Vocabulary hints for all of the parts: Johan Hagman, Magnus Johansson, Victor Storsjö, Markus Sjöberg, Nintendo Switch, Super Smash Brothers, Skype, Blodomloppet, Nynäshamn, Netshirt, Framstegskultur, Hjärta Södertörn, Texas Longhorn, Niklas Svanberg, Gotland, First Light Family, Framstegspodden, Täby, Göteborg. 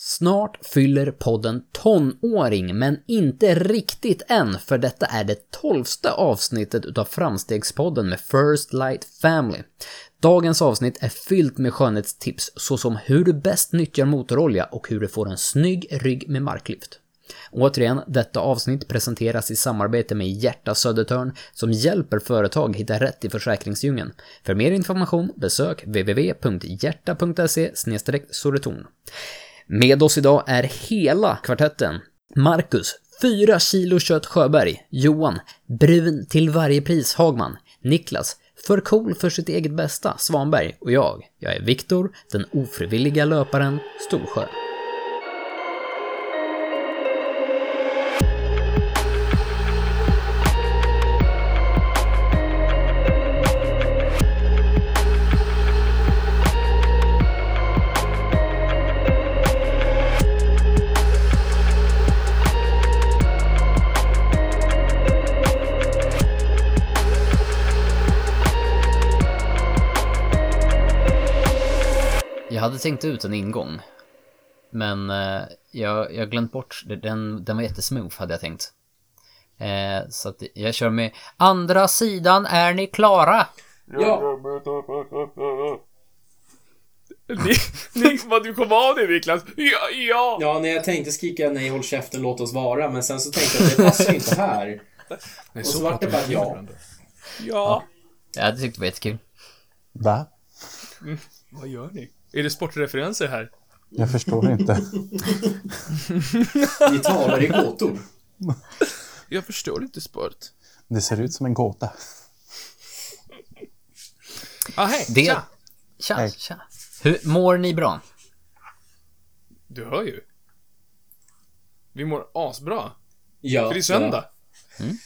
Snart fyller podden tonåring, men inte riktigt än, för detta är det 12:e avsnittet utav Framstegspodden med First Light Family. Dagens avsnitt är fyllt med skönhetstips såsom hur du bäst nyttjar motorolja och hur du får en snygg rygg med marklyft. Återigen, detta avsnitt presenteras i samarbete med Hjärta Södertörn som hjälper företag hitta rätt i försäkringsdjungeln. För mer information besök www.hjärta.se/soretorn. Med oss idag är hela kvartetten. Markus, 4 kilo kött Sjöberg. Johan, brun till varje pris Hagman. Niklas, för cool för sitt eget bästa Svanberg. Och jag är Victor, den ofrivilliga löparen Storsjö. Jag hade tänkt ut en ingång, men jag glömt bort, den var jättesmooth hade jag tänkt. Så att jag kör med andra sidan, är ni klara? Ja. Liksom att du kom av dig, Niklas. Ja. Ja, när jag tänkte skrika nej, håll käften, låt oss vara, men sen så tänkte jag att det passar inte här. Och så var det bara ja. Ja, det tyckte jag var jättekul. Va? Mm. Vad gör ni? Är det sportreferenser här? Jag förstår inte. Vi talar i gåtor. Jag förstår inte sport. Det ser ut som en gåta. Ah, hej. Tja. Hur mår ni bra? Du hör ju. Vi mår asbra. Ja. För det är söndag. Ja. Mm.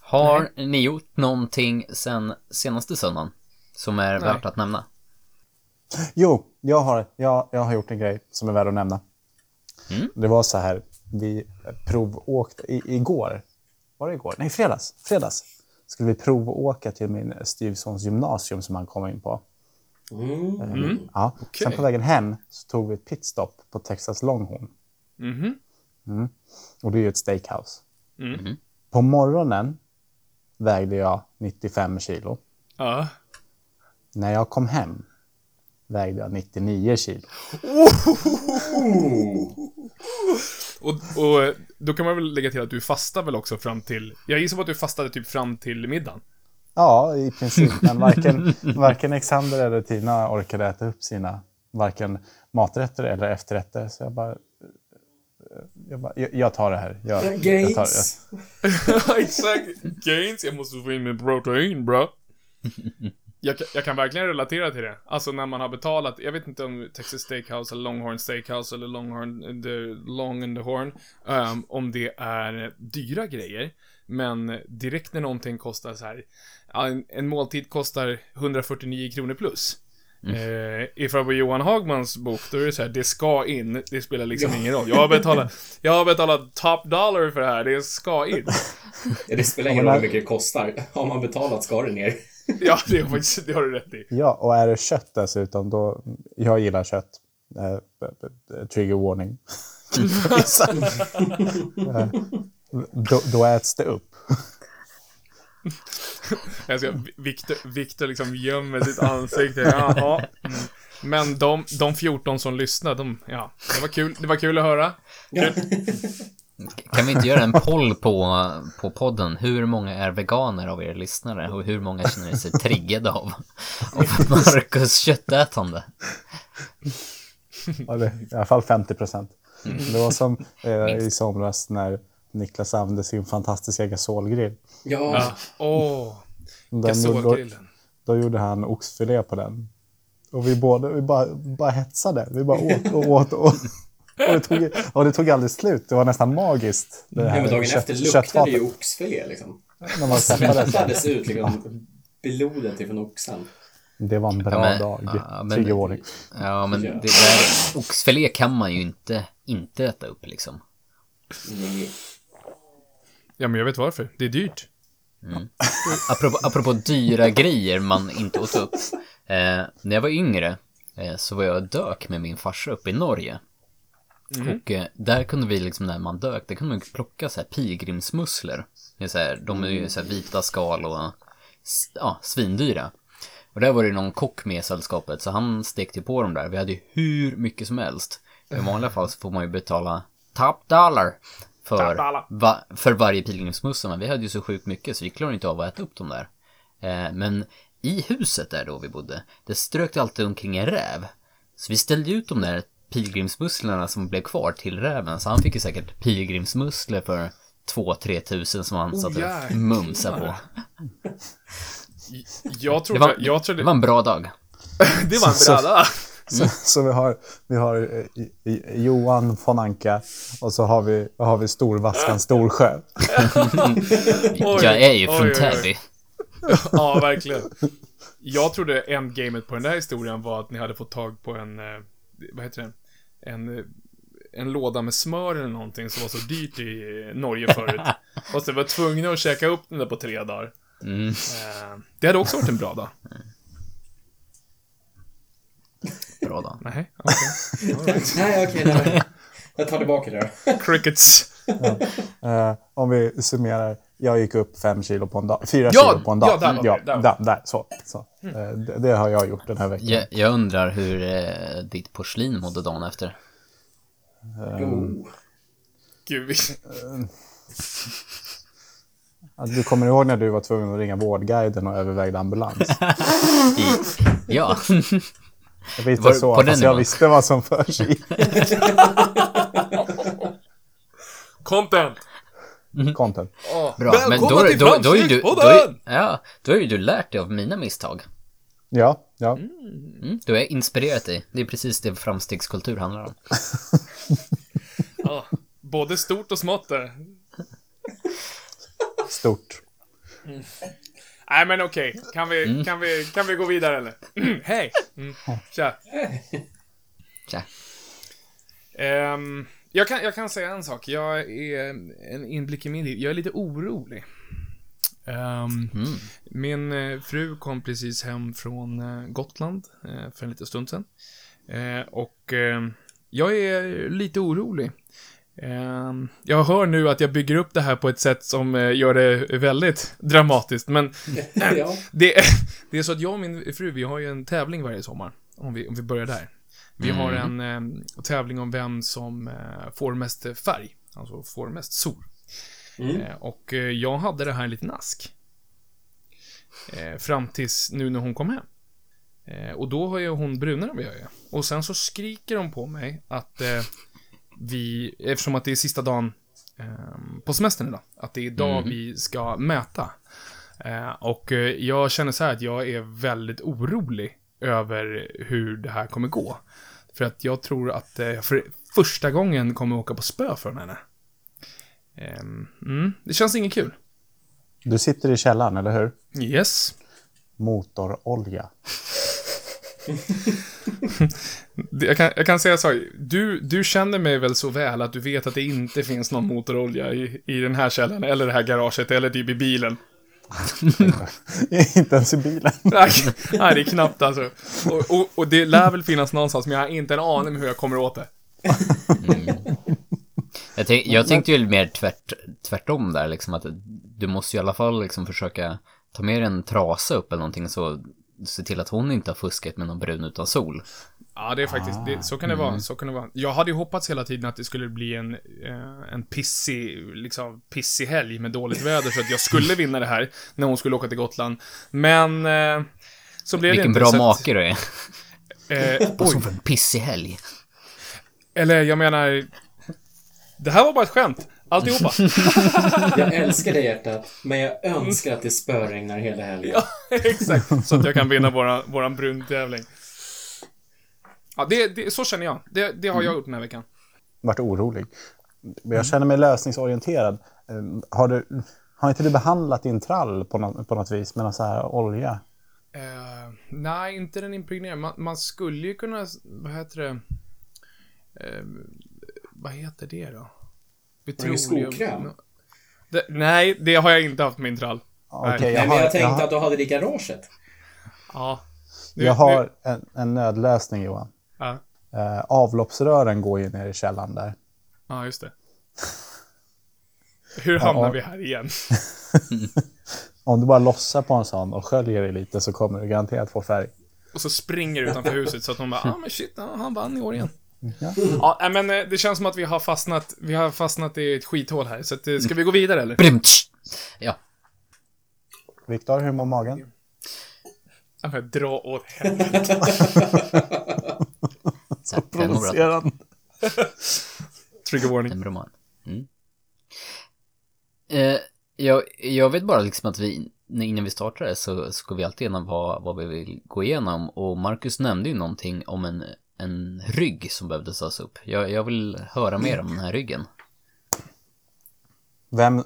Har ni gjort någonting sen senaste söndagen som är värt att nämna? Jo, jag har gjort en grej som är värd att nämna. Mm. Det var så här, vi provåkte igår. Var det igår? Nej, fredags. Skulle vi provåka till min styrsons gymnasium som han kom in på. Ja. Okay. Sen på vägen hem så tog vi ett pitstop på Texas Longhorn. Och det är ju ett steakhouse. På morgonen vägde jag 95 kilo. När jag kom hem vägde jag 99 kilo. Och då kan man väl lägga till att du fastar väl också fram till... Jag gissar på att du fastade typ fram till middagen. Ja, i princip. Men varken Alexander eller Tina orkade äta upp sina varken maträtter eller efterrätter. Så jag tar det här. Gains. Exakt. Gains. Jag måste få in min protein, bro. Jag kan verkligen relatera till det. Alltså när man har betalat, jag vet inte om Texas Steakhouse eller Longhorn Steakhouse eller Longhorn Long and the Horn, om det är dyra grejer, men direkt när någonting kostar så här, en måltid kostar 149 kronor plus. Ifrån Johan Hagmans bok då är det så här, det ska in, det spelar liksom ingen roll. Jag har betalat top dollar för det här, det ska in. Det spelar ingen roll hur mycket det kostar. Har man betalat ska det ner. Ja, det har du rätt i. Ja, och är det kött dessutom då, jag gillar kött. Trigger warning. Då äts det upp. Alltså, Victor liksom gömmer sitt ansikte. Jaha. Men de 14 som lyssnar, det var kul att höra. Ja. Kan vi inte göra en poll på podden? Hur många är veganer av er lyssnare? Och hur många känner sig triggade av Markus köttätande? Ja, i alla fall 50%. Det var som i somras när Niklas använde sin fantastiska gasolgrill. Ja, åh. Gasolgrillen. Då gjorde han oxfilé på den. Och vi bara hetsade. Vi bara åt. Och det tog aldrig slut. Det var nästan magiskt. Men dagen efter luktade ju oxfilé liksom. När man svettades ut liksom blodet ifrån oxen. Det var en bra dag. Men det där oxfilé kan man ju inte äta upp liksom. Nej. Ja, men jag vet varför. Det är dyrt. Apropå dyra grejer man inte åt upp. När jag var yngre så var jag och dök med min farsa upp i Norge. Mm. Och där kunde vi liksom, när man dök, där kunde man plocka så här pilgrimsmusslor. Det är så här, de är ju så här vita skal och ja, svindyra. Och där var det någon kock med i sällskapet, så han stekte på dem där. Vi hade ju hur mycket som helst. I vanliga fall så får man ju betala $10 för varje pilgrimsmussa. Men vi hade ju så sjukt mycket så vi klarade inte av att äta upp dem där. Men i huset där då vi bodde, det strök alltid omkring en räv. Så vi ställde ut de där pilgrimsmusslorna som blev kvar till räven. Så han fick ju säkert pilgrimsmusslor för 2-3 tusen som han satt och mumsade på. Det var en bra dag. Det var en bra dag. Så vi har Johan von Anka och så har vi Storvaskan Storsjö. Jag är ju från Täby. Ja, verkligen. Jag trodde endgamet på den där historien var att ni hade fått tag på en, vad heter den? En låda med smör eller någonting som var så dyrt i Norge förut. Och så var tvungna att käka upp den där på 3 dagar. Mm. Det hade också varit en bra dag. Bra dag. Nej, okej. Okay. Right. Nej, okej. Okay, jag tar tillbaka det då. Crickets. Ja. Om vi summerar, jag gick upp 5 kilo på en dag, 4 kilo på en dag. Där. Det har jag gjort den här veckan. Jag undrar hur ditt porslin mådde dagen efter. Gud. Alltså, du kommer ihåg när du var tvungen att ringa vårdguiden och övervägde ambulans? Ja. Jag visste vad som försiggick. Content. Bra. Men då är du då är du lärt dig av mina misstag. Ja. Du har inspirerat dig. Det är precis det framstegskultur handlar om. Ja, både stort och smått där. Stort. Nej, men okej. Kan vi gå vidare eller? Hej. Tja. Tja. Jag kan säga en sak. Jag är en inblick i min liv. Jag är lite orolig. Min fru kom precis hem från Gotland för en liten stund sedan. Och jag är lite orolig. Jag hör nu att jag bygger upp det här på ett sätt som gör det väldigt dramatiskt. Men det är så att jag och min fru, vi har ju en tävling varje sommar. Om vi börjar där. Vi har en tävling om vem som får mest färg. Alltså får mest sol. Och jag hade det här en liten ask fram tills nu när hon kom hem. Och då har ju hon brunare än vad jag är. Och sen så skriker hon på mig att vi, eftersom att det är sista dagen på semestern idag, att det är idag vi ska mäta. Och jag känner så här att jag är väldigt orolig över hur det här kommer gå. För att jag tror att för första gången kommer jag åka på spö för henne. Det känns inget kul. Du sitter i källaren, eller hur? Yes. Motorolja. Jag kan säga så. Du känner mig väl så väl att du vet att det inte finns någon motorolja i den här källaren eller det här garaget eller typ i bilen. Inte ens i bilen. Nej, det är knappt alltså. Och det lär väl finnas någonstans, men jag har inte en aning om hur jag kommer åt det. Jag tänkte ju mer tvärtom där liksom, att du måste i alla fall liksom försöka ta med en trasa upp eller någonting, så se till att hon inte har fuskat med någon brun utan sol. Ja, det är faktiskt det, så kan det vara. Jag hade ju hoppats hela tiden att det skulle bli en pissig helg med dåligt väder, så att jag skulle vinna det här när hon skulle åka till Gotland. Men så blev det inte. Vilken bra make du är. Hoppas hon får en pissig helg. Eller jag menar, det här var bara ett skämt. Alltihopa. Jag älskar det, hjärtat, men jag önskar att det spöregnar hela helgen. Ja, exakt. Så att jag kan vinna våran bruntävling. Ja, det, så känner jag. Det har jag gjort den här veckan. Varit orolig. Jag känner mig lösningsorienterad. Har inte du behandlat din trall på något vis med någon så här olja? Nej, inte den impregnerade. Man skulle ju kunna, vad heter det då? Petroleum. Nej, det har jag inte haft min trall. Okay, men jag tänkte att du hade det i garaget. Ja. Jag har en nödlösning, Johan. Ja. Avloppsrören går ju ner i källaren där. Ja, just det. Hur hamnar vi här igen? Om du bara lossar på en sån och sköljer dig lite så kommer du garanterat få färg. Och så springer du utanför huset så att de bara, ah men shit, han vann i år igen. Ja. Ja, men det känns som att vi har fastnat i ett skithål här. Så att, ska vi gå vidare eller? Brimts. Ja. Victor, hur mår magen? Jag dra åt helvete. Så provocerande. Trigger warning. Mm. Jag vet bara liksom att vi innan vi startade så går vi alltid igenom vad vi vill gå igenom. Och Markus nämnde ju någonting om en rygg som behövde tas upp. Jag vill höra mer om den här ryggen.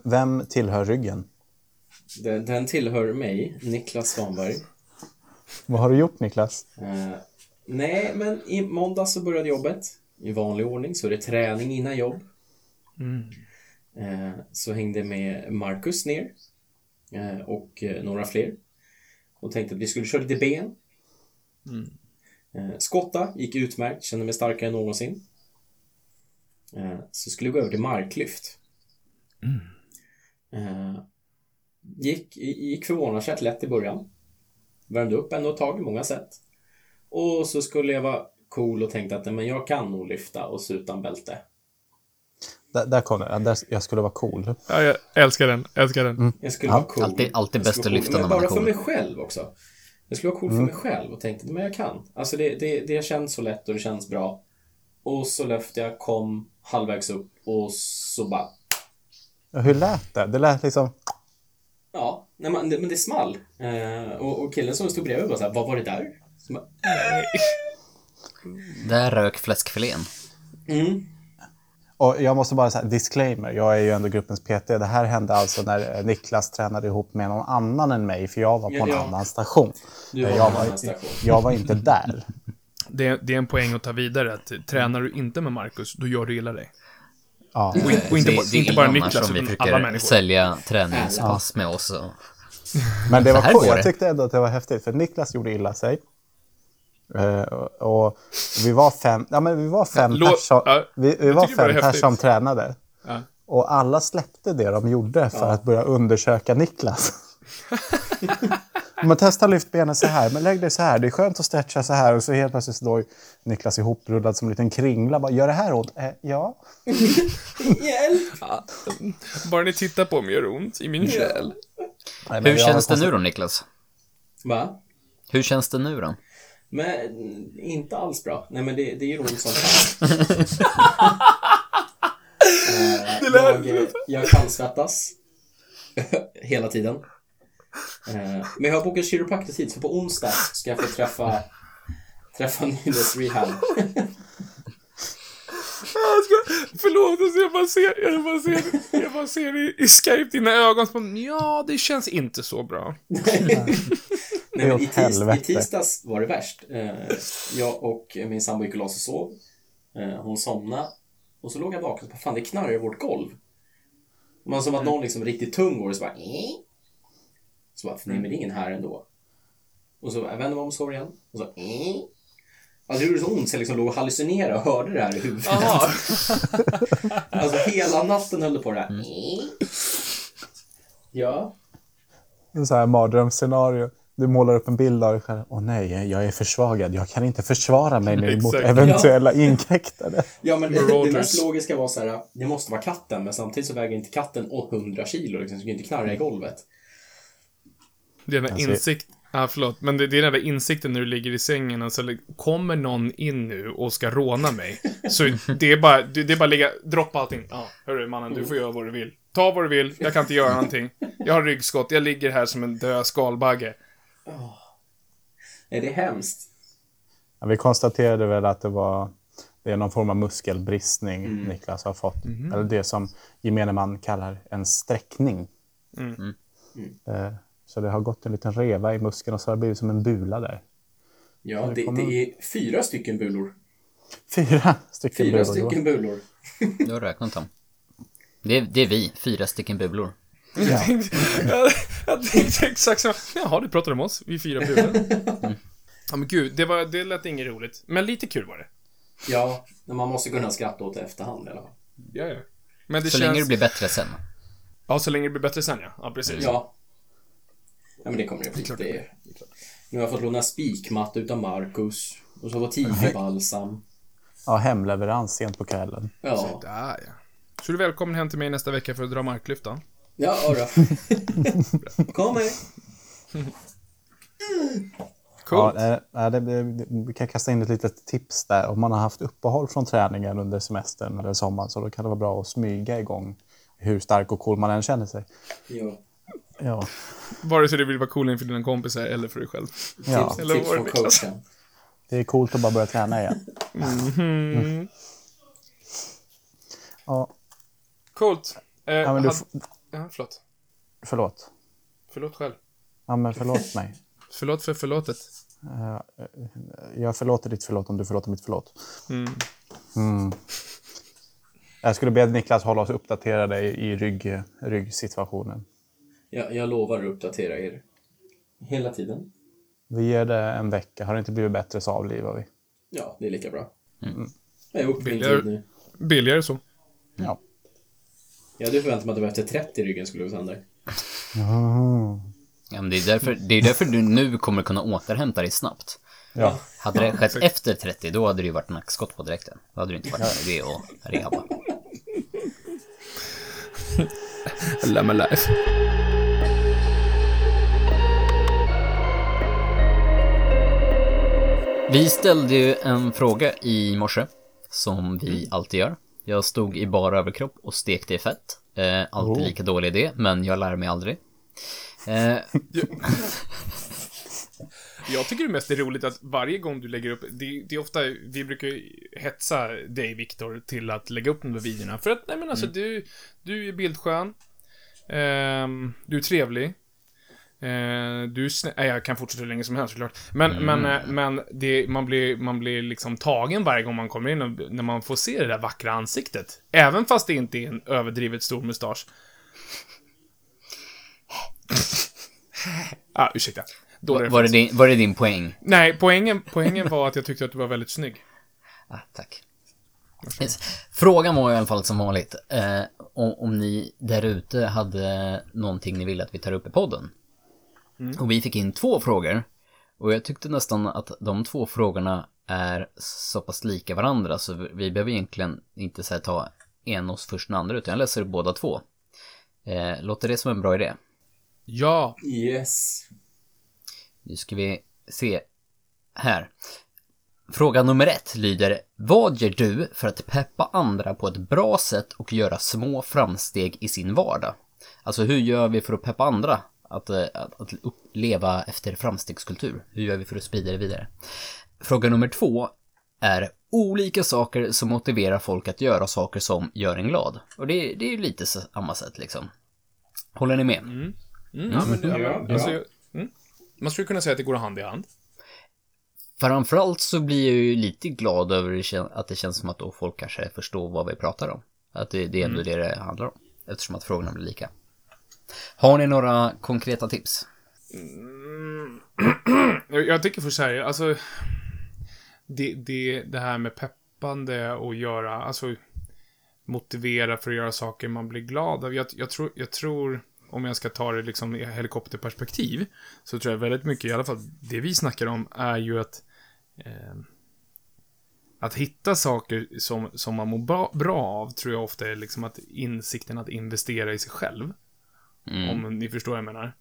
Vem tillhör ryggen? Den tillhör mig, Niklas Svanberg. Vad har du gjort, Niklas? Nej, men i måndag så började jobbet. I vanlig ordning så är det träning innan jobb. Mm. Så hängde med Markus ner och några fler och tänkte att vi skulle köra lite ben. Mm. Skotta gick utmärkt, kände mig starkare än någonsin. Så skulle vi gå över till marklyft. Mm. Gick förvånansvärt lätt i början. Värmde upp ändå ett tag i många sätt. Och så skulle jag vara cool och tänkte att men jag kan nog lyfta och så utan bälte. Där kom det. Jag skulle vara cool. Ja, jag älskar den. Mm. Jag skulle vara cool. Alltid bäst att lyfta när man är cool. Bara för mig själv också. Jag skulle vara cool för mig själv och tänkte, men jag kan. Alltså det känns så lätt och det känns bra. Och så löfte jag, kom halvvägs upp och så bara... Ja, hur lät det? Det lät liksom... Ja, men det small. Och killen som stod bredvid bara så här, vad var det där? Så bara, där rök fläskfilén. Mm. Och jag måste bara säga, disclaimer, jag är ju ändå gruppens PT. Det här hände alltså när Niklas tränade ihop med någon annan än mig, för jag var på en annan station. Jag var inte där. Det är en poäng att ta vidare, att tränar du inte med Markus, då gör du illa dig. Ja. Och inte bara Niklas, som vi brukar sälja träningspass med oss. Och... Men det var cool. Jag tyckte ändå att det var häftigt, för Niklas gjorde illa sig. Och vi var fem personer som tränade. Och alla släppte det de gjorde för att börja undersöka Niklas. Man testar lyft benen så här, men lägg dig så här, det är skönt att stretcha så här. Och så helt plötsligt står Niklas ihoprullad som en liten kringla, bara, gör det här ont? Ja. Hjälp. Bara ni tittar på mig gör ont i min själ. Nej, hur känns det nu då, Niklas? Va? Hur känns det nu då? Men inte alls bra. Nej, men det är roligt sånt här. Jag kan svettas hela tiden. Men jag har bokat kiropraktor tid, så på onsdag ska jag få träffa Nils Rehab. Förlåt, jag bara ser i Skype dina ögon som, ja, det känns inte så bra. Nej, men i tisdags var det värst. Jag och min sambo gick och sov. Hon somnade. Och så låg jag vaken och fan, det knarrar i vårt golv. Man som att någon liksom riktigt tung går och så bara... Så bara, nej, men det är ingen här ändå. Och så vände man om och sover igen. Och så... Alltså det gjorde så ont så jag liksom låg och hallucinerade och hörde det här i huvudet. Alltså hela natten höll det på det här. Ja. En sån här mardrömsscenario. Du målar upp en bild av dig själv. Åh nej, jag är försvagad. Jag kan inte försvara mig nu mot eventuella inkräktare. Ja, men det mest logiska var så här, det måste vara katten. Men samtidigt så väger inte katten 800 kilo. Liksom, så kan inte knarra i golvet. Det är den här insikten. Ja, förlåt. Men det är den där insikten när du ligger i sängen. Alltså, kommer någon in nu och ska råna mig? Så det är bara ligga, droppa allting. Ja, hörru mannen, du får göra vad du vill. Ta vad du vill, jag kan inte göra någonting. Jag har ryggskott, jag ligger här som en död skalbagge. Oh. Är det hemskt? Ja, vi konstaterade väl att det är någon form av muskelbristning Niklas har fått. Mm. Eller det som gemene man kallar en sträckning. Mm. Så det har gått en liten reva i muskeln och så har det blivit som en bula där. Ja, det är 4 stycken bulor. 4 stycken bulor. Du har räknat dem. Det är vi, 4 stycken bulor. Ja. Jag tänkte exakt så. Jaha, du pratar om oss. Vi 4 bulor. Mm. Ja men gud, det lät inget roligt. Men lite kul var det. Ja, men man måste kunna skratta åt det efterhand eller? Ja, ja. Men det så länge det blir bättre sen. Ja, så länge det blir bättre sen, ja. Ja, precis. Ja, ja men det kommer jag att det. Nu har jag fått låna spikmatt utan Markus. Och så var tigerbalsam. Ja, hemleverans sent på kvällen. Ja. Så där, ja. Så du är välkommen hem till mig nästa vecka för att dra marklyftan. Ja, ja. Kom här. Coolt. Ja, vi kan kasta in ett litet tips där. Om man har haft uppehåll från träningen under semestern eller sommaren, så då kan det vara bra att smyga igång hur stark och cool man än känner sig. Jo. Ja. Vare sig du vill vara cool inför dina kompisar eller för dig själv. Ja. Tips, eller tips från coachen. Det är coolt att bara börja träna igen. Mm. Ja. Coolt. Ja, men ja, förlåt. Förlåt själv. Ja, men förlåt mig. Förlåt för förlåtet. Jag förlåter ditt förlåt om du förlåter mitt förlåt. Mm. Jag skulle be Niklas hålla oss uppdaterade i ryggsituationen. Jag lovar att uppdatera er. Hela tiden. Vi ger det en vecka. Har det inte blivit bättre så avlivar vi. Ja, det är lika bra. Mm. Jag är uppe nu. Billigare så. Ja. Jag hade förväntat mig att det var efter 30 i ryggen skulle gå sönder. Ja, men det är därför du nu kommer kunna återhämta dig snabbt. Ja. Hade det skett efter 30, då hade det ju varit nackskott på direkten. Då hade du inte varit en idé att rehaba. Love my life. Vi ställde ju en fråga i morse, som vi alltid gör. Jag stod i bara överkropp och stekte i fett. Alltid lika dålig idé, men jag lär mig aldrig. Jag tycker det mest är roligt att varje gång du lägger upp det är ofta, vi brukar hetsa dig Victor till att lägga upp de där videorna. För att, nej men alltså du är bildskön, du är trevlig, du är jag kan fortsätta hur länge som helst såklart. Men det, man blir liksom tagen varje gång man kommer in och, när man får se det där vackra ansiktet. Även fast det inte är en överdrivet stor mustasch. Ursäkta. Var det din poäng? Nej, poängen var att jag tyckte att du var väldigt snygg. Tack. Frågan var i alla fall som vanligt om ni där ute hade någonting ni ville att vi tar upp i podden. Och vi fick in 2 frågor. Och jag tyckte nästan att de 2 frågorna är så pass lika varandra, så vi behöver egentligen inte så här, ta en oss först och andra, utan jag läser båda 2. Låter det som en bra idé? Ja. Yes. Nu ska vi se här. Fråga nummer 1 lyder: vad gör du för att peppa andra på ett bra sätt och göra små framsteg i sin vardag? Alltså, hur gör vi för att peppa andra att uppleva efter framstegskultur? Hur gör vi för att sprida det vidare? Fråga nummer 2 är olika saker som motiverar folk att göra saker som gör en glad. Och det är ju lite samma sätt liksom. Håller ni med? Ja, men man skulle kunna säga att det går hand i hand. Framförallt så blir jag ju lite glad över att det känns som att då folk kanske förstår vad vi pratar om. Att det är ändå det handlar om, eftersom att frågorna blir lika. Har ni några konkreta tips? Jag tycker för sig, alltså det här med peppande och göra, alltså motivera för att göra saker man blir glad av. Jag tror om jag ska ta det liksom i helikopterperspektiv, så tror jag väldigt mycket, i alla fall det vi snackar om, är ju att hitta saker som man mår bra av. Tror jag ofta är liksom att insikten att investera i sig själv. Om ni förstår vad jag menar.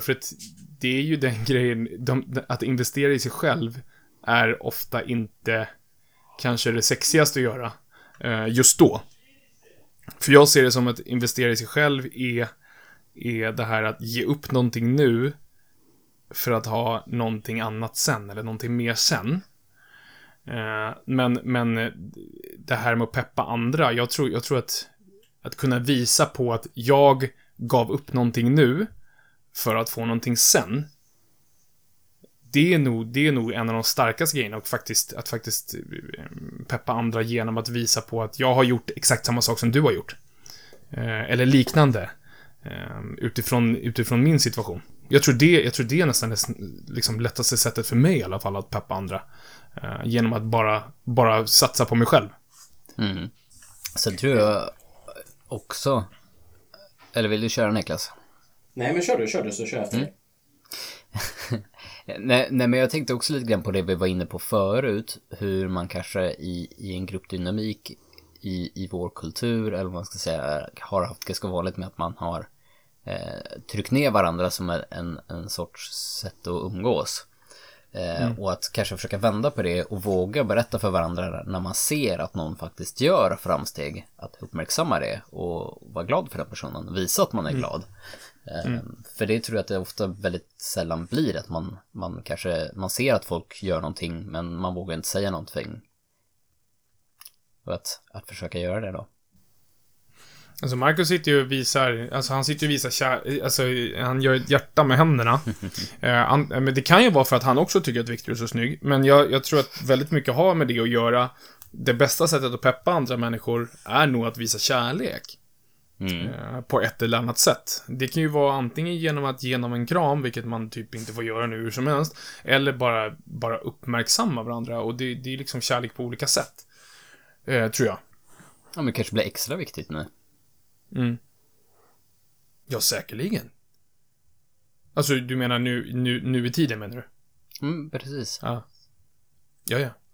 För att det är ju den grejen, att investera i sig själv är ofta inte kanske det sexigaste att göra just då. För jag ser det som att investera i sig själv är det här att ge upp någonting nu för att ha någonting annat sen, eller någonting mer sen. Men det här med att peppa andra, jag tror att kunna visa på att jag gav upp någonting nu för att få någonting sen. Det är nog en av de starkaste grejerna, och att faktiskt peppa andra genom att visa på att jag har gjort exakt samma sak som du har gjort. Eller liknande. Utifrån min situation. Jag tror det är nästan liksom lättaste sättet för mig i alla fall att peppa andra. Genom att bara satsa på mig själv. Mm. Sen tror jag också... Eller vill du köra, Niklas? Nej, men kör du så kör jag efter. Nej, men jag tänkte också lite grann på det vi var inne på förut. Hur man kanske i en gruppdynamik i vår kultur, eller vad man ska säga, har haft ganska vanligt med att man har tryckt ner varandra som en sorts sätt att umgås. Och att kanske försöka vända på det och våga berätta för varandra när man ser att någon faktiskt gör framsteg, att uppmärksamma det och vara glad för den personen, visa att man är glad. För det tror jag att det ofta väldigt sällan blir, att man kanske ser att folk gör någonting men man vågar inte säga någonting. Och att försöka göra det då. Alltså Markus sitter ju och visar, alltså han sitter ju och visar alltså han gör ett hjärta med händerna. Men det kan ju vara för att han också tycker att Victor är så snygg. Men jag tror att väldigt mycket har med det att göra. Det bästa sättet att peppa andra människor är nog att visa kärlek. På ett eller annat sätt. Det kan ju vara antingen genom en kram, vilket man typ inte får göra nu hur som helst, eller bara uppmärksamma varandra. Och det är liksom kärlek på olika sätt, tror jag. Ja, men det kanske blir extra viktigt nu. Ja, säkerligen. Alltså du menar nu i tiden, menar du? Precis. Ja,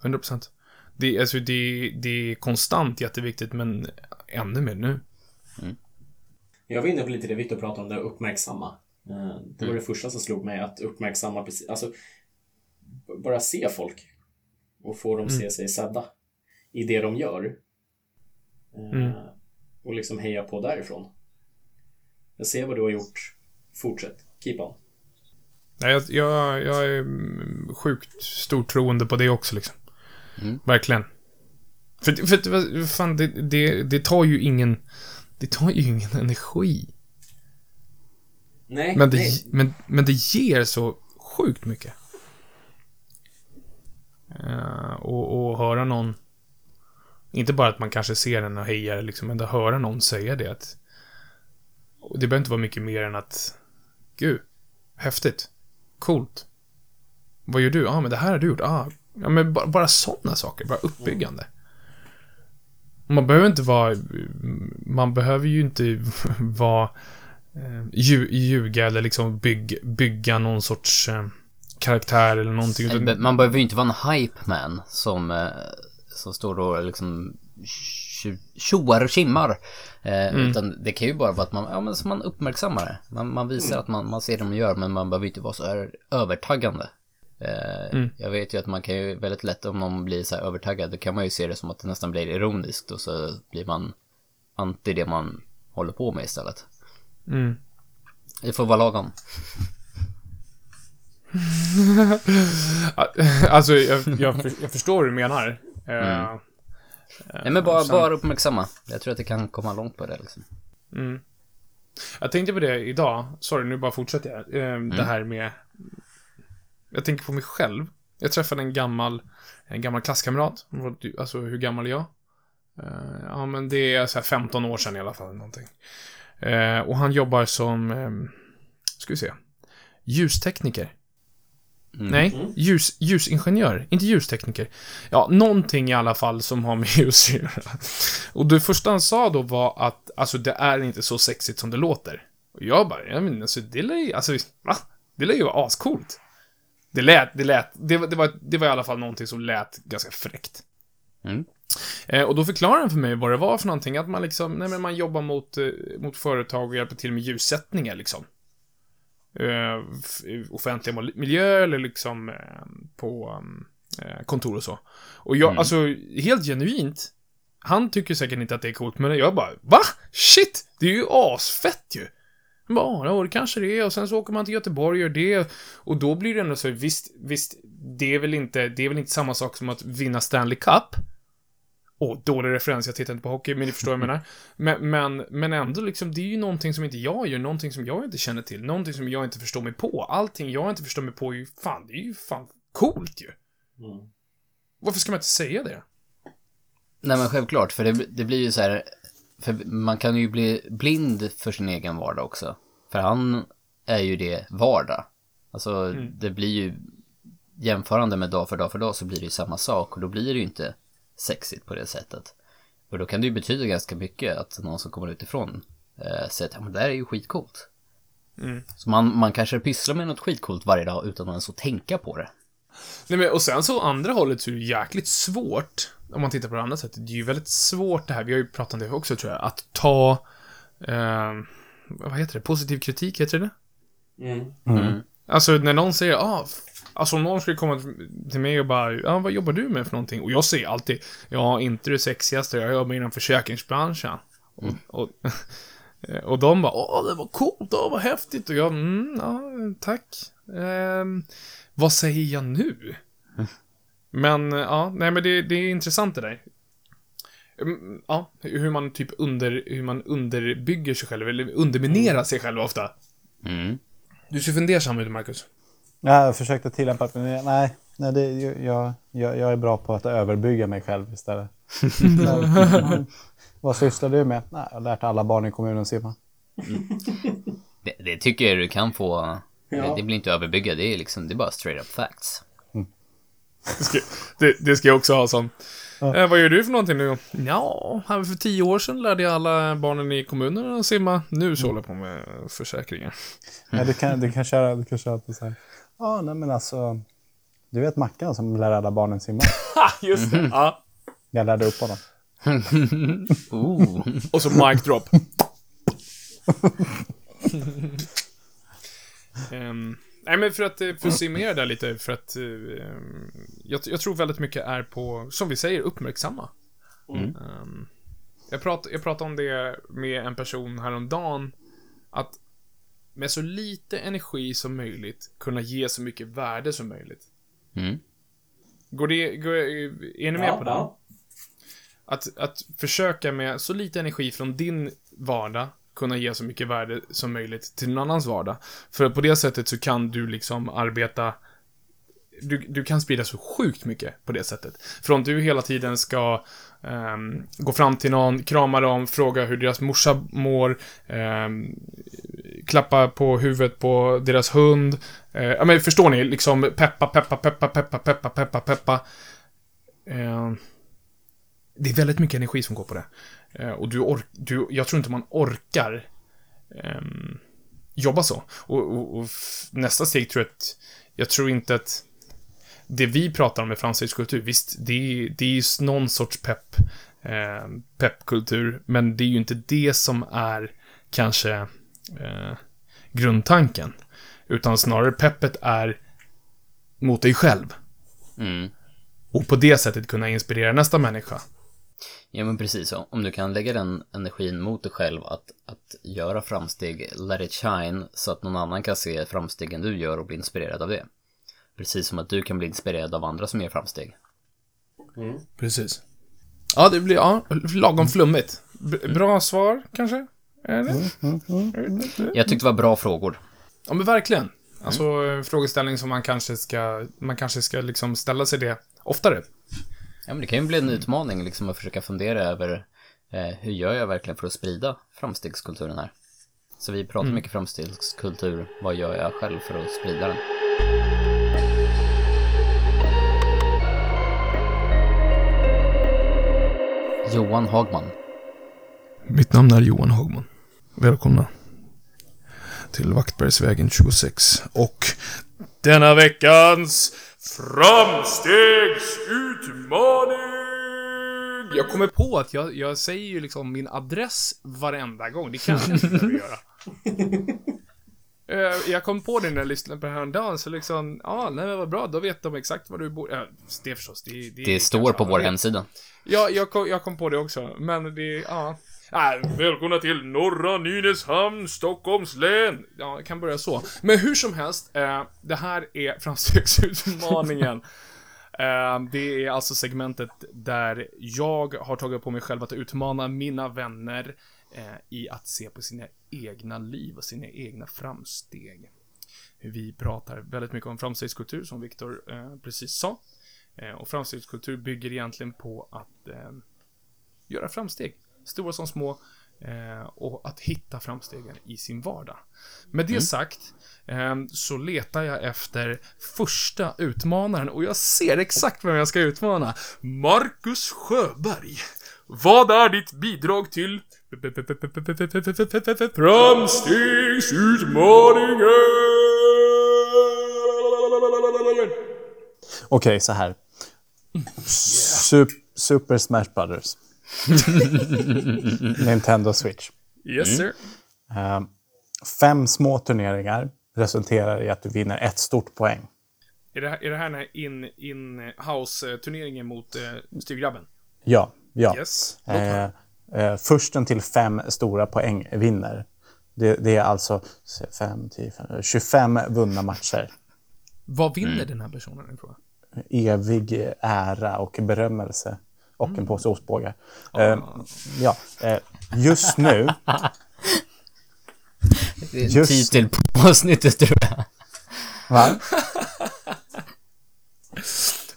100%. Det är konstant jätteviktigt, men ännu mer nu. Jag var inne på lite det Victor pratade om, det uppmärksamma. Det var det första som slog mig, att uppmärksamma precis, alltså bara se folk och få dem se sig sedda i det de gör. Och liksom heja på därifrån. Jag ser vad du har gjort. Fortsätt, keep on. Nej, jag är sjukt stort troende på det också liksom. Verkligen. För fan, det tar ju ingen... Det tar ju ingen energi. Nej, men det ger så sjukt mycket. Och höra någon, inte bara att man kanske ser den och hejar liksom, men att höra någon säga det, att det behöver inte vara mycket mer än att gud, häftigt, coolt. Vad gör du? Ja, men det här har du gjort. Ja, men bara sådana saker, bara uppbyggande. Man behöver ju inte vara ljuga eller liksom bygga någon sorts karaktär eller någonting. Man behöver ju inte vara en hype man som står och liksom tjoar och kimmar, utan det kan ju bara vara att man uppmärksammar det. Man visar att man ser det man gör, men man behöver inte vara så här övertaggande. Jag vet ju att man kan ju väldigt lätt, om man blir så här övertaggad, då kan man ju se det som att det nästan blir ironiskt, och så blir man anti det man håller på med istället. Det får vara lagom. Alltså jag förstår hur du menar. Nej, men bara uppmärksamma. Jag tror att det kan komma långt på det liksom. Jag tänkte på det idag. Sorry, nu bara fortsätter jag. Det här med, jag tänker på mig själv. Jag träffade en gammal klasskamrat. Alltså, hur gammal är jag? Ja, men det är så här 15 år sedan i alla fall någonting. Och han jobbar som ljustekniker. Nej, ljusingenjör, inte ljustekniker. Ja, någonting i alla fall som har med ljus att göra. Och det första han sa då var att alltså, det är inte så sexigt som det låter. Och jag bara, det lär ju vara ascoolt. Det var i alla fall någonting som lät ganska fräckt. Och då förklarade han för mig vad det var för någonting, att man liksom, man jobbar mot företag och hjälper till med ljussättningar liksom. Offentliga miljöer eller liksom på kontor och så. Och jag, alltså helt genuint, han tycker säkert inte att det är coolt, men jag bara, va? Shit, det är ju asfett ju. Bara, och det kanske det är, och sen så åker man till Göteborg och gör det, och då blir det ändå så, visst, det är väl inte samma sak som att vinna Stanley Cup. Dålig referens, jag tittar inte på hockey, men ni förstår vad jag menar. Men ändå liksom, det är ju någonting som inte jag gör, någonting som jag inte känner till, någonting som jag inte förstår mig på. Allting jag inte förstår mig på är ju fan, det är ju fan coolt ju. Varför ska man inte säga det? Nej, men självklart, för det blir ju så här, för man kan ju bli blind för sin egen vardag också. För han är ju det vardag. Alltså det blir ju jämförande med dag för dag för dag, så blir det ju samma sak, och då blir det ju inte sexigt på det sättet. Och då kan det ju betyda ganska mycket att någon som kommer utifrån säger att ja, men det här är ju skitcoolt. Så man kanske pysslar med något skitcoolt varje dag utan att ens att tänka på det. Nej, men, och sen så andra hållet så är det jäkligt svårt. Om man tittar på det andra sättet, det är ju väldigt svårt det här, vi har ju pratat om det också tror jag, att ta vad heter det? Positiv kritik heter det? Alltså när någon säger alltså om någon skulle komma till mig och bara vad jobbar du med för någonting? Och jag säger alltid, ja inte det sexigaste, jag jobbar inom försäkringsbranschen. Och de bara, det var coolt, vad häftigt. Och jag, tack. Vad säger jag nu? Men det är intressant det där. Ja, hur man underbygger sig själv eller underminerar sig själv ofta. Du ska fundera samtidigt, Markus. Ja, jag försökte tillämpa det, men nej det, jag är bra på att överbygga mig själv istället. Vad sysslar du med? Nej, jag har lärt alla barn i kommunen simma. Det tycker jag du kan få. Det blir inte överbygga, det är liksom, det är bara straight up facts. Det ska jag också ha som. Vad gör du för någonting nu? Ja, för 10 år sedan lärde jag alla barnen i kommunen att simma. Nu så håller jag på med försäkringar. Ja, du kan köra på så här. Ja, nej men alltså, du vet Mackan som lär alla barnen simma. Just det, ja. Jag lärde upp honom. Och så mic drop. Nej, men för att summera där lite, för att jag tror väldigt mycket är på, som vi säger, uppmärksamma. Jag pratade om det med en person häromdagen, att med så lite energi som möjligt kunna ge så mycket värde som möjligt. Är ni med på det? Att försöka med så lite energi från din vardag kunna ge så mycket värde som möjligt till någon annans vardag. För på det sättet så kan du liksom arbeta, du kan sprida så sjukt mycket på det sättet. För om du hela tiden ska gå fram till någon, krama dem, fråga hur deras morsa mår, klappa på huvudet på deras hund, men förstår ni, liksom peppa. Det är väldigt mycket energi som går på det. Och jag tror inte man orkar jobba så. Och nästa steg tror jag att... Jag tror inte att... Det vi pratar om är framstegskultur. Visst, det är ju någon sorts peppkultur. Men det är ju inte det som är kanske grundtanken. Utan snarare peppet är mot dig själv. Och på det sättet kunna inspirera nästa människa. Ja, men precis. Om du kan lägga den energin mot dig själv att göra framsteg, let it shine, så att någon annan kan se framstegen du gör och bli inspirerad av det. Precis som att du kan bli inspirerad av andra som gör framsteg. Precis. Ja, det blir lagom flummigt. Bra svar, kanske? Jag tyckte det var bra frågor. Ja, men verkligen. Alltså, frågeställning som man kanske ska liksom ställa sig det oftare. Ja, men det kan ju bli en utmaning liksom, att försöka fundera över hur gör jag verkligen för att sprida framstegskulturen här. Så vi pratar mycket framstegskultur. Vad gör jag själv för att sprida den? Johan Hagman. Mitt namn är Johan Hagman. Välkomna till Vaktbergsvägen 26 och denna veckans framstegsutmaning. Jag kommer på att jag säger ju liksom min adress varenda gång. Det kan jag inte göra. Jag kom på det när jag lyssnade på häromdagen, så liksom, nej, vad bra, då vet de exakt var du bor. Det förstås. Det står på vår hemsida. Ja, jag kom på det också. Men det, välkomna till Norra Nynäshamn, Stockholms län. Ja, jag kan börja så. Men hur som helst, det här är framstegsutmaningen. Det är alltså segmentet där jag har tagit på mig själv att utmana mina vänner i att se på sina egna liv och sina egna framsteg. Vi pratar väldigt mycket om framstegskultur, som Victor precis sa. Och framstegskultur bygger egentligen på att göra framsteg, stora som små, och att hitta framstegen i sin vardag. Med det sagt så letar jag efter första utmanaren, och jag ser exakt vem jag ska utmana. Markus Sjöberg, vad är ditt bidrag till framstegsutmaningen? Okej, så här. Super Smash Brothers. Nintendo Switch. Yes sir. 5 små turneringar resulterar i att du vinner 1 stort poäng. Är det här när in-house-turneringen mot styrgrabben? Ja. Yes. Okay. Försten till 5 stora poäng vinner. Det är alltså 25 vunna matcher. Vad vinner den här personen nu, tror jag? Evig ära och berömmelse. Och en påse ostbågar. Just nu... Det är en titel på avsnittet, tror jag. Va?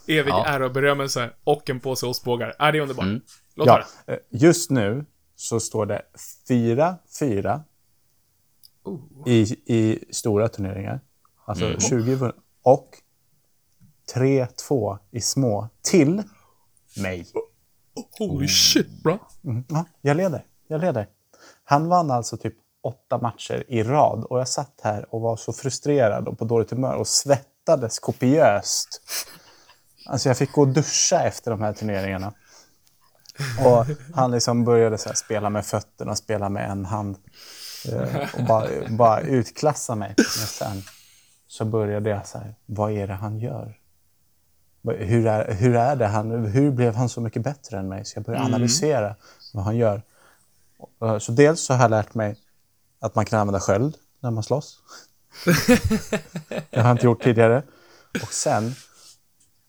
Evig ära och berömmelse och en påse ostbågar. Är det underbart? Låt höra. Just nu så står det 4-4 i stora turneringar. Alltså 20 och 3-2 i små till mig. Holy shit, bra. Ja, jag leder. Han vann alltså typ 8 matcher i rad, och jag satt här och var så frustrerad och på dåligt humör och svettades kopiöst. Alltså jag fick gå och duscha efter de här turneringarna. Och han liksom började så här spela med fötterna och spela med en hand och bara utklassa mig. Men sen så började jag så här, vad är det han gör? Hur är det han? Hur blev han så mycket bättre än mig? Så jag började analysera vad han gör. Så dels så har jag lärt mig att man kan använda sköld när man slåss. Det har jag inte gjort tidigare. Och sen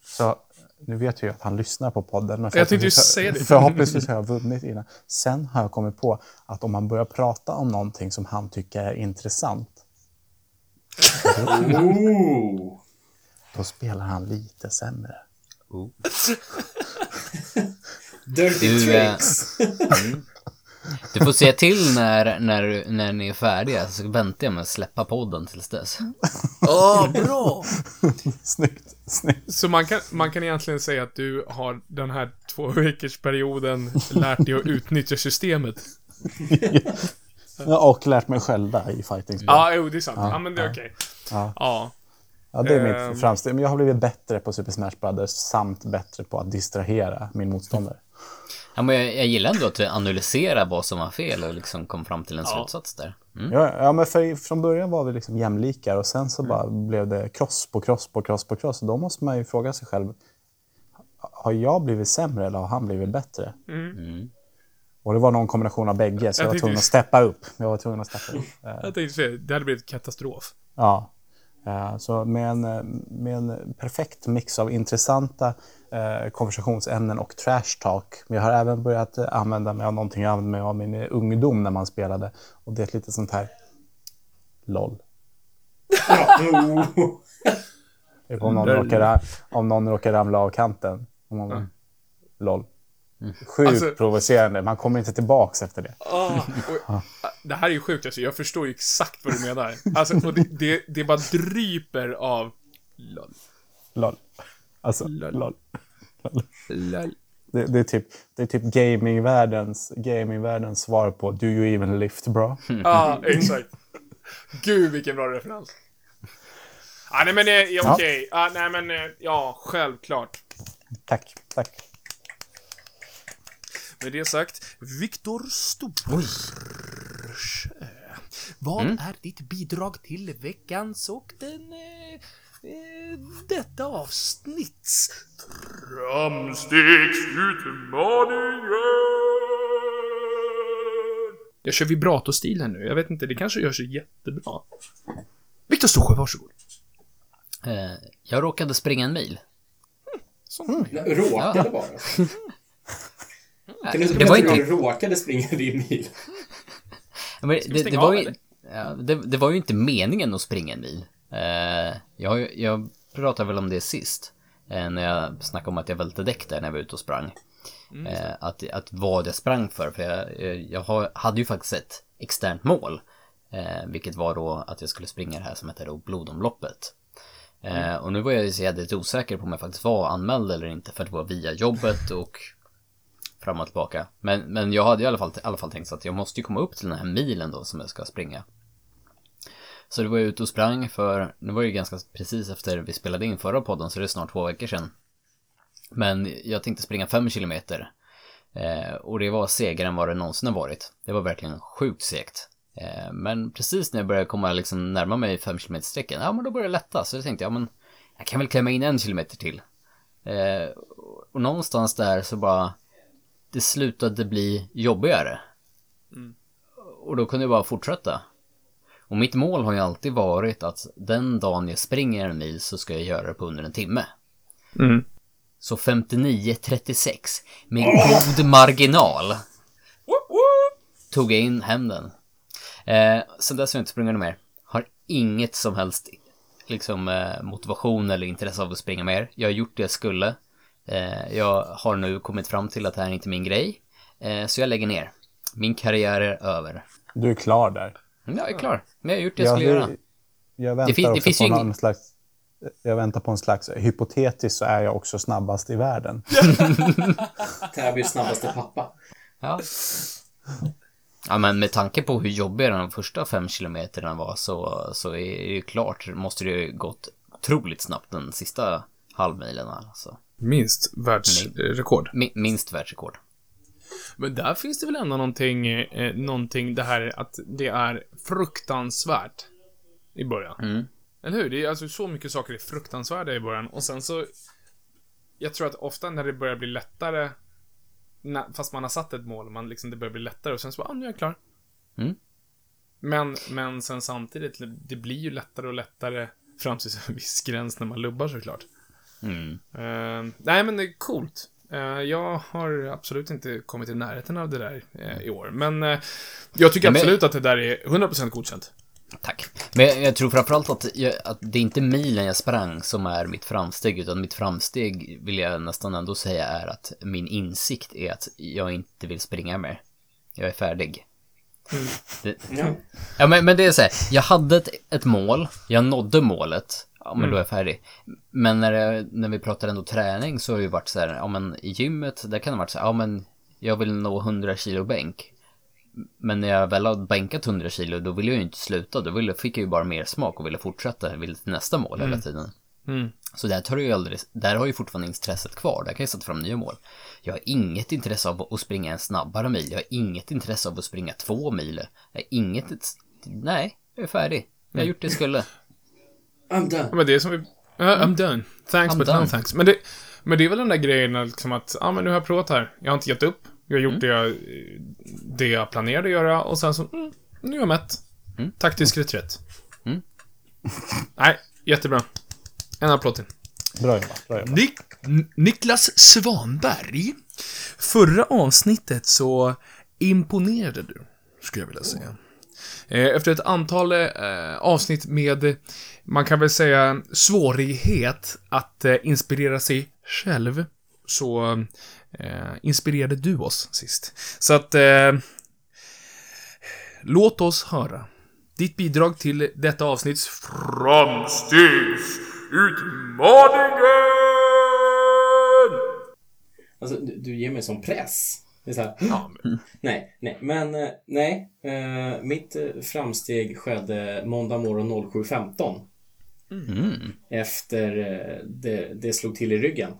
så, nu vet jag ju att han lyssnar på podden. Jag tyckte du säger det. Förhoppningsvis har jag vunnit innan. Sen har jag kommit på att om man börjar prata om någonting som han tycker är intressant. Då spelar han lite sämre. Dirty tricks. Du får se till när ni är färdiga, så väntar jag med att släppa podden tills dess. Bra! Snyggt. Så man kan egentligen säga att du har den här 2-veckorsperioden lärt dig att utnyttja systemet. Och lärt mig själva i fighting. Ja, det är sant. Ja, men det är okej. Ja, det är mitt framsteg. Men jag har blivit bättre på Super Smash Brothers samt bättre på att distrahera min motståndare. Ja, men jag gillar ändå att analysera vad som var fel och liksom kom fram till en slutsats där. Ja, men från början var vi liksom jämlikar, och sen så bara blev det kross på kross. Då måste man ju fråga sig själv, har jag blivit sämre eller har han blivit bättre? Och det var någon kombination av bägge, så jag var tvungen att steppa upp. Jag tänkte det hade blivit katastrof. Ja. Så med en perfekt mix av intressanta konversationsämnen och trash talk. Men jag har även börjat använda mig av någonting jag använde mig av min ungdom när man spelade. Och det är ett litet sånt här LOL. Om någon råkar ramla av kanten. LOL. Sjukt provocerande. Man kommer inte tillbaks efter det. Det här är ju sjukt, alltså. Jag förstår ju exakt vad du menar, alltså. Det bara dryper av LOL. Alltså LOL. Det är typ gamingvärldens svar på Do you even lift, bro? Ja, exakt. Gud, vilken bra referens. Nej, men okej. Självklart. Tack. Med det sagt, Victor Storsjö, vad är ditt bidrag till veckans och detta avsnitts framstegsutmaningen? Jag kör vibrato-stil här nu, jag vet inte, det kanske gör sig jättebra. Victor Storsjö, varsågod. Jag råkade springa en mil. Råkade bara. Råkade springa en mil. Det var ju inte meningen att springa en mil. Jag pratade väl om det sist, när jag snackade om att jag välte däck där när jag var ute och sprang. Att vad jag sprang för jag hade ju faktiskt ett externt mål, vilket var då att jag skulle springa det här som heter då Blodomloppet. Och nu var jag ju lite osäker på om jag faktiskt var anmäld eller inte, för det var via jobbet och fram och tillbaka. Men jag hade ju i alla fall tänkt så att jag måste ju komma upp till den här milen då som jag ska springa. Så det var jag ute och sprang, för nu var ju ganska precis efter vi spelade in förra podden, så det är snart 2 veckor sedan. Men jag tänkte springa 5 kilometer, och det var segare än vad det någonsin har varit. Det var verkligen sjukt segt. Men precis när jag började komma liksom närma mig 5 kilometer-strecken, ja men då började det lätta. Så jag tänkte, ja men jag kan väl klämma in 1 kilometer till. Och någonstans där så bara, det slutade bli jobbigare. Och då kunde jag bara fortsätta. Och mitt mål har ju alltid varit att den dagen jag springer en mil så ska jag göra det på under en timme. Så 59:36 med god marginal tog jag in hem den. Sen dess har jag inte sprungit mer. Har inget som helst liksom, motivation eller intresse av att springa mer. Jag har gjort det jag skulle. Jag har nu kommit fram till att det här är inte min grej. Så jag lägger ner. Min karriär är över. Du är klar där. Jag är klar. Men jag har gjort det jag skulle göra. Jag väntar på en slags hypotetiskt så är jag också snabbast i världen. Kan jag bli snabbaste pappa? Ja. Ja, men med tanke på hur jobbig de första 5 kilometerna var så är det ju klart, måste det ju gått otroligt snabbt den sista halvmilen alltså. Minst världsrekord. Minst världsrekord. Men där finns det väl ändå någonting det här att det är fruktansvärt i början. Eller hur? Det är alltså så mycket saker är fruktansvärda i början. Och sen så, jag tror att ofta när det börjar bli lättare, fast man har satt ett mål, man liksom, det börjar bli lättare och sen så bara, nu är jag klar. Men sen samtidigt, det blir ju lättare och lättare fram till en viss gräns när man lubbar såklart. Nej men det är coolt. Jag har absolut inte kommit i närheten av det där i år. Men jag tycker absolut att det där är 100% godkänt. Tack. Men jag tror framförallt att det är inte milen jag sprang som är mitt framsteg, utan mitt framsteg vill jag nästan ändå säga är att min insikt är att jag inte vill springa mer. Jag är färdig. Ja, men det är så här. Jag hade ett mål, jag nådde målet. Ja, men då är jag färdig. Men när vi pratar ändå träning så har det ju varit så här, ja men i gymmet, där kan det vara så här, ja men jag vill nå 100 kilo bänk. Men när jag väl har bänkat 100 kilo, då ville jag ju inte sluta. Då fick jag ju bara mer smak och ville fortsätta, ville till nästa mål hela tiden. Så där har ju fortfarande intresset kvar. Där kan jag sätta fram nya mål. Jag har inget intresse av att springa en snabbare mil. Jag har inget intresse av att springa 2 mil. Jag har inget... Nej, jag är färdig. Jag har gjort det jag skulle. I'm done. Men det är som vi... I'm done. Thanks, I'm but done. No thanks. Men det är väl den där grejen liksom att men nu har jag provat här. Jag har inte gett upp. Jag har gjort det jag planerade göra. Och sen så, nu är jag mätt. Taktisk reträtt. Nej, jättebra. En applåd till. Bra jobbat. Niklas Svanberg. Förra avsnittet så imponerade du, skulle jag vilja säga. Efter ett antal avsnitt med, man kan väl säga, svårighet att inspirera sig själv, så inspirerade du oss sist. Så att låt oss höra ditt bidrag till detta avsnitts framstegsutmaningen. Alltså du ger mig som press. Mitt framsteg skedde måndag morgon 07.15. Efter det slog till i ryggen.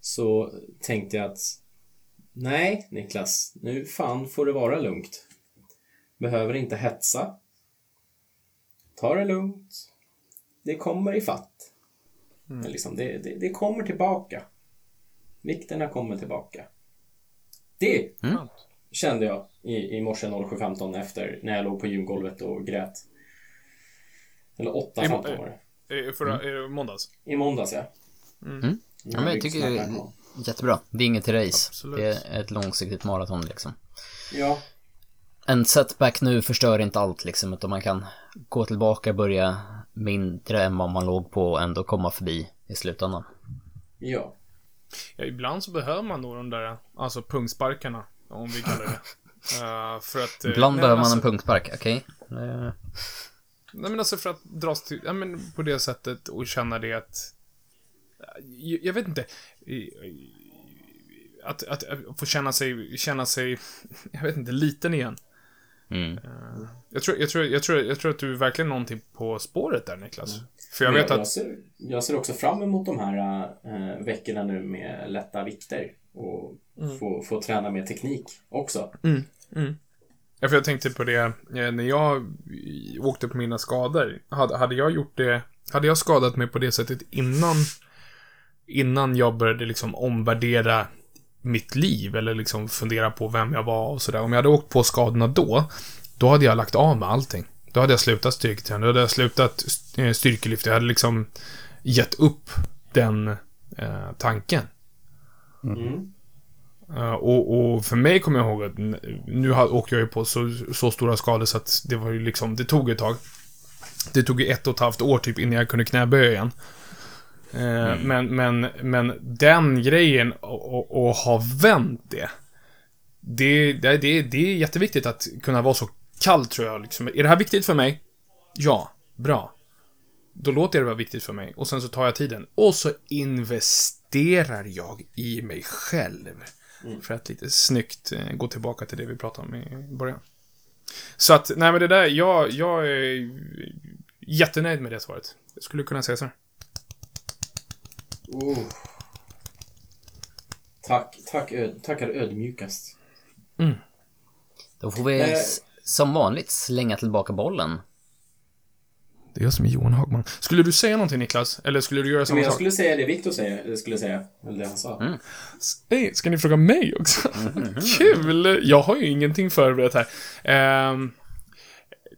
Så tänkte jag att nej, Niklas, nu fan får det vara lugnt. Behöver inte hetsa. Ta det lugnt. Det kommer i fatt. Liksom, det kommer tillbaka. Vikterna kommer tillbaka. Det kände jag i morse 07.15 efter när jag låg på gymgolvet och grät. Eller 8.15 var det. I måndags? I måndags, ja. Ja, men jag tycker det är jättebra. Det är inget race. Absolut. Det är ett långsiktigt maraton liksom. Ja. En setback nu förstör inte allt liksom, utan man kan gå tillbaka, börja mindre än vad man låg på och ändå komma förbi i slutändan. Ja. Ja, ibland så behöver man nog de där, alltså pungsparkarna, om vi kallar det. För att, ibland behöver man alltså en pungspark, okej. Okay. Nej, men alltså för att dras till, ja, men på det sättet och känna det att, jag vet inte, att få känna sig, jag vet inte, liten igen. Mm. Jag tror att du är verkligen någonting på spåret där, Niklas. Mm. För jag vet att jag ser också fram emot de här veckorna nu med lätta vikter och få träna med teknik också. Mm. Mm. Ja, för jag tänkte på det när jag åkte på mina skador. Hade jag skadat mig på det sättet innan jag började liksom omvärdera mitt liv eller liksom fundera på vem jag var och sådär. Om jag hade åkt på skadorna då hade jag lagt av med allting. Då hade jag slutat styrketräning, då hade jag slutat styrkelyft. Jag hade liksom gett upp den tanken. Mm. Och för mig kommer jag ihåg att nu åker jag ju på så stora skador så att det var ju liksom, det tog ett tag. Det tog 1,5 år typ innan jag kunde knäböja igen. Men den grejen och ha vänt det är jätteviktigt att kunna vara så kall, tror jag liksom. Är det här viktigt för mig? Ja, bra. Då låter det vara viktigt för mig. Och sen så tar jag tiden. Och så investerar jag i mig själv. För att lite snyggt gå tillbaka till det vi pratade om i början. Så att, nej men det där, jag är jättenöjd med det svaret. Jag skulle kunna säga så här. Oh. Tackar ödmjukast. Då får vi som vanligt slänga tillbaka bollen. Det är jag som är Johan Hagman. Skulle du säga någonting, Niklas? Eller skulle du göra samma sak? Jag skulle säga det Victor skulle säga. Eller det han sa. Mm. Hey, ska ni fråga mig också? Kul! Jag har ju ingenting förberett här.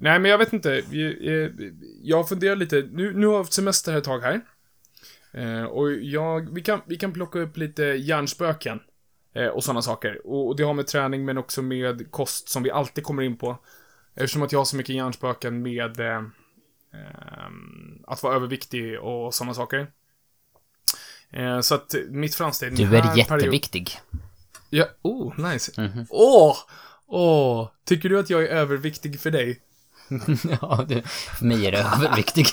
Nej, men jag vet inte. Jag funderar lite. Nu har jag haft semester här ett tag här. Och vi kan plocka upp lite hjärnspöken och sådana saker, och det har med träning men också med kost som vi alltid kommer in på, eftersom att jag har så mycket hjärnspöken med att vara överviktig och sådana saker, så att mitt framsteg, du är jätteviktig ja, oh, nice. Mm-hmm. Tycker du att jag är överviktig för dig? Ja, för mig är du överviktig.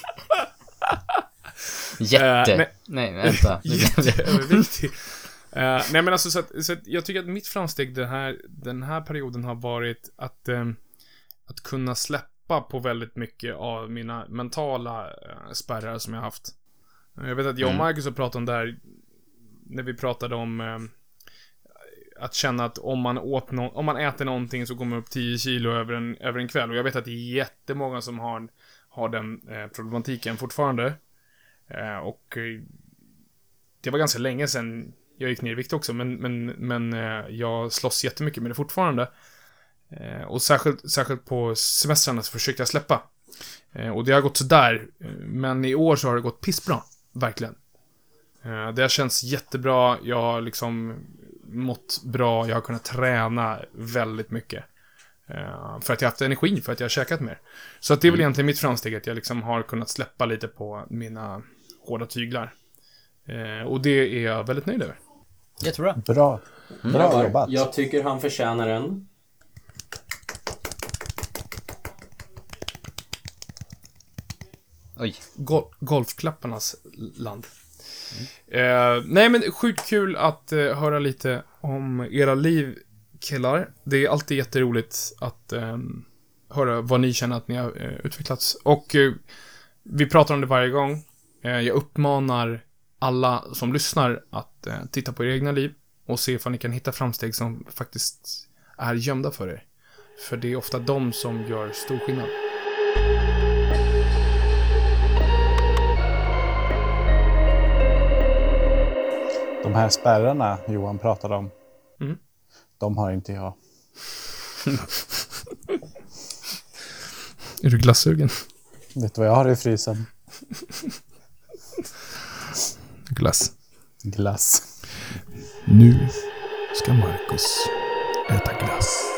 Nej, vänta. Jätteöverviktig. Nej, men alltså så att jag tycker att mitt framsteg den här perioden har varit att kunna släppa på väldigt mycket av mina mentala spärrar som jag haft. Jag vet att jag och Markus har pratat om det här när vi pratade om att känna att om man äter någonting så kommer man upp 10 kilo över en kväll, och jag vet att det är jättemånga som har den problematiken fortfarande. Och det var ganska länge sedan jag gick ner i vikt också, men jag slåss jättemycket med det fortfarande, och särskilt på semestrarna så försökte jag släppa, och det har gått så där, men i år så har det gått pissbra, verkligen. Det har känts jättebra, jag har liksom mått bra, jag har kunnat träna väldigt mycket för att jag haft energi, för att jag har käkat mer. Så att det är väl egentligen mitt framsteg, att jag liksom har kunnat släppa lite på mina hårda tyglar. Och det är jag väldigt nöjd över. Jättebra. Bra jobbat. Jag tycker han förtjänar den. Oj. Golfklapparnas land. Nej, men sjukt kul att höra lite om era liv, killar. Det är alltid jätteroligt att höra vad ni känner att ni har utvecklats. Och vi pratar om det varje gång. Jag uppmanar alla som lyssnar att titta på era egna liv och se om ni kan hitta framsteg som faktiskt är gömda för er. För det är ofta de som gör stor skillnad. De här spärrarna Johan pratade om, de har inte jag. Är du glassugen? Vet du vad jag har i frysen? Glass. Nu ska Markus äta glass.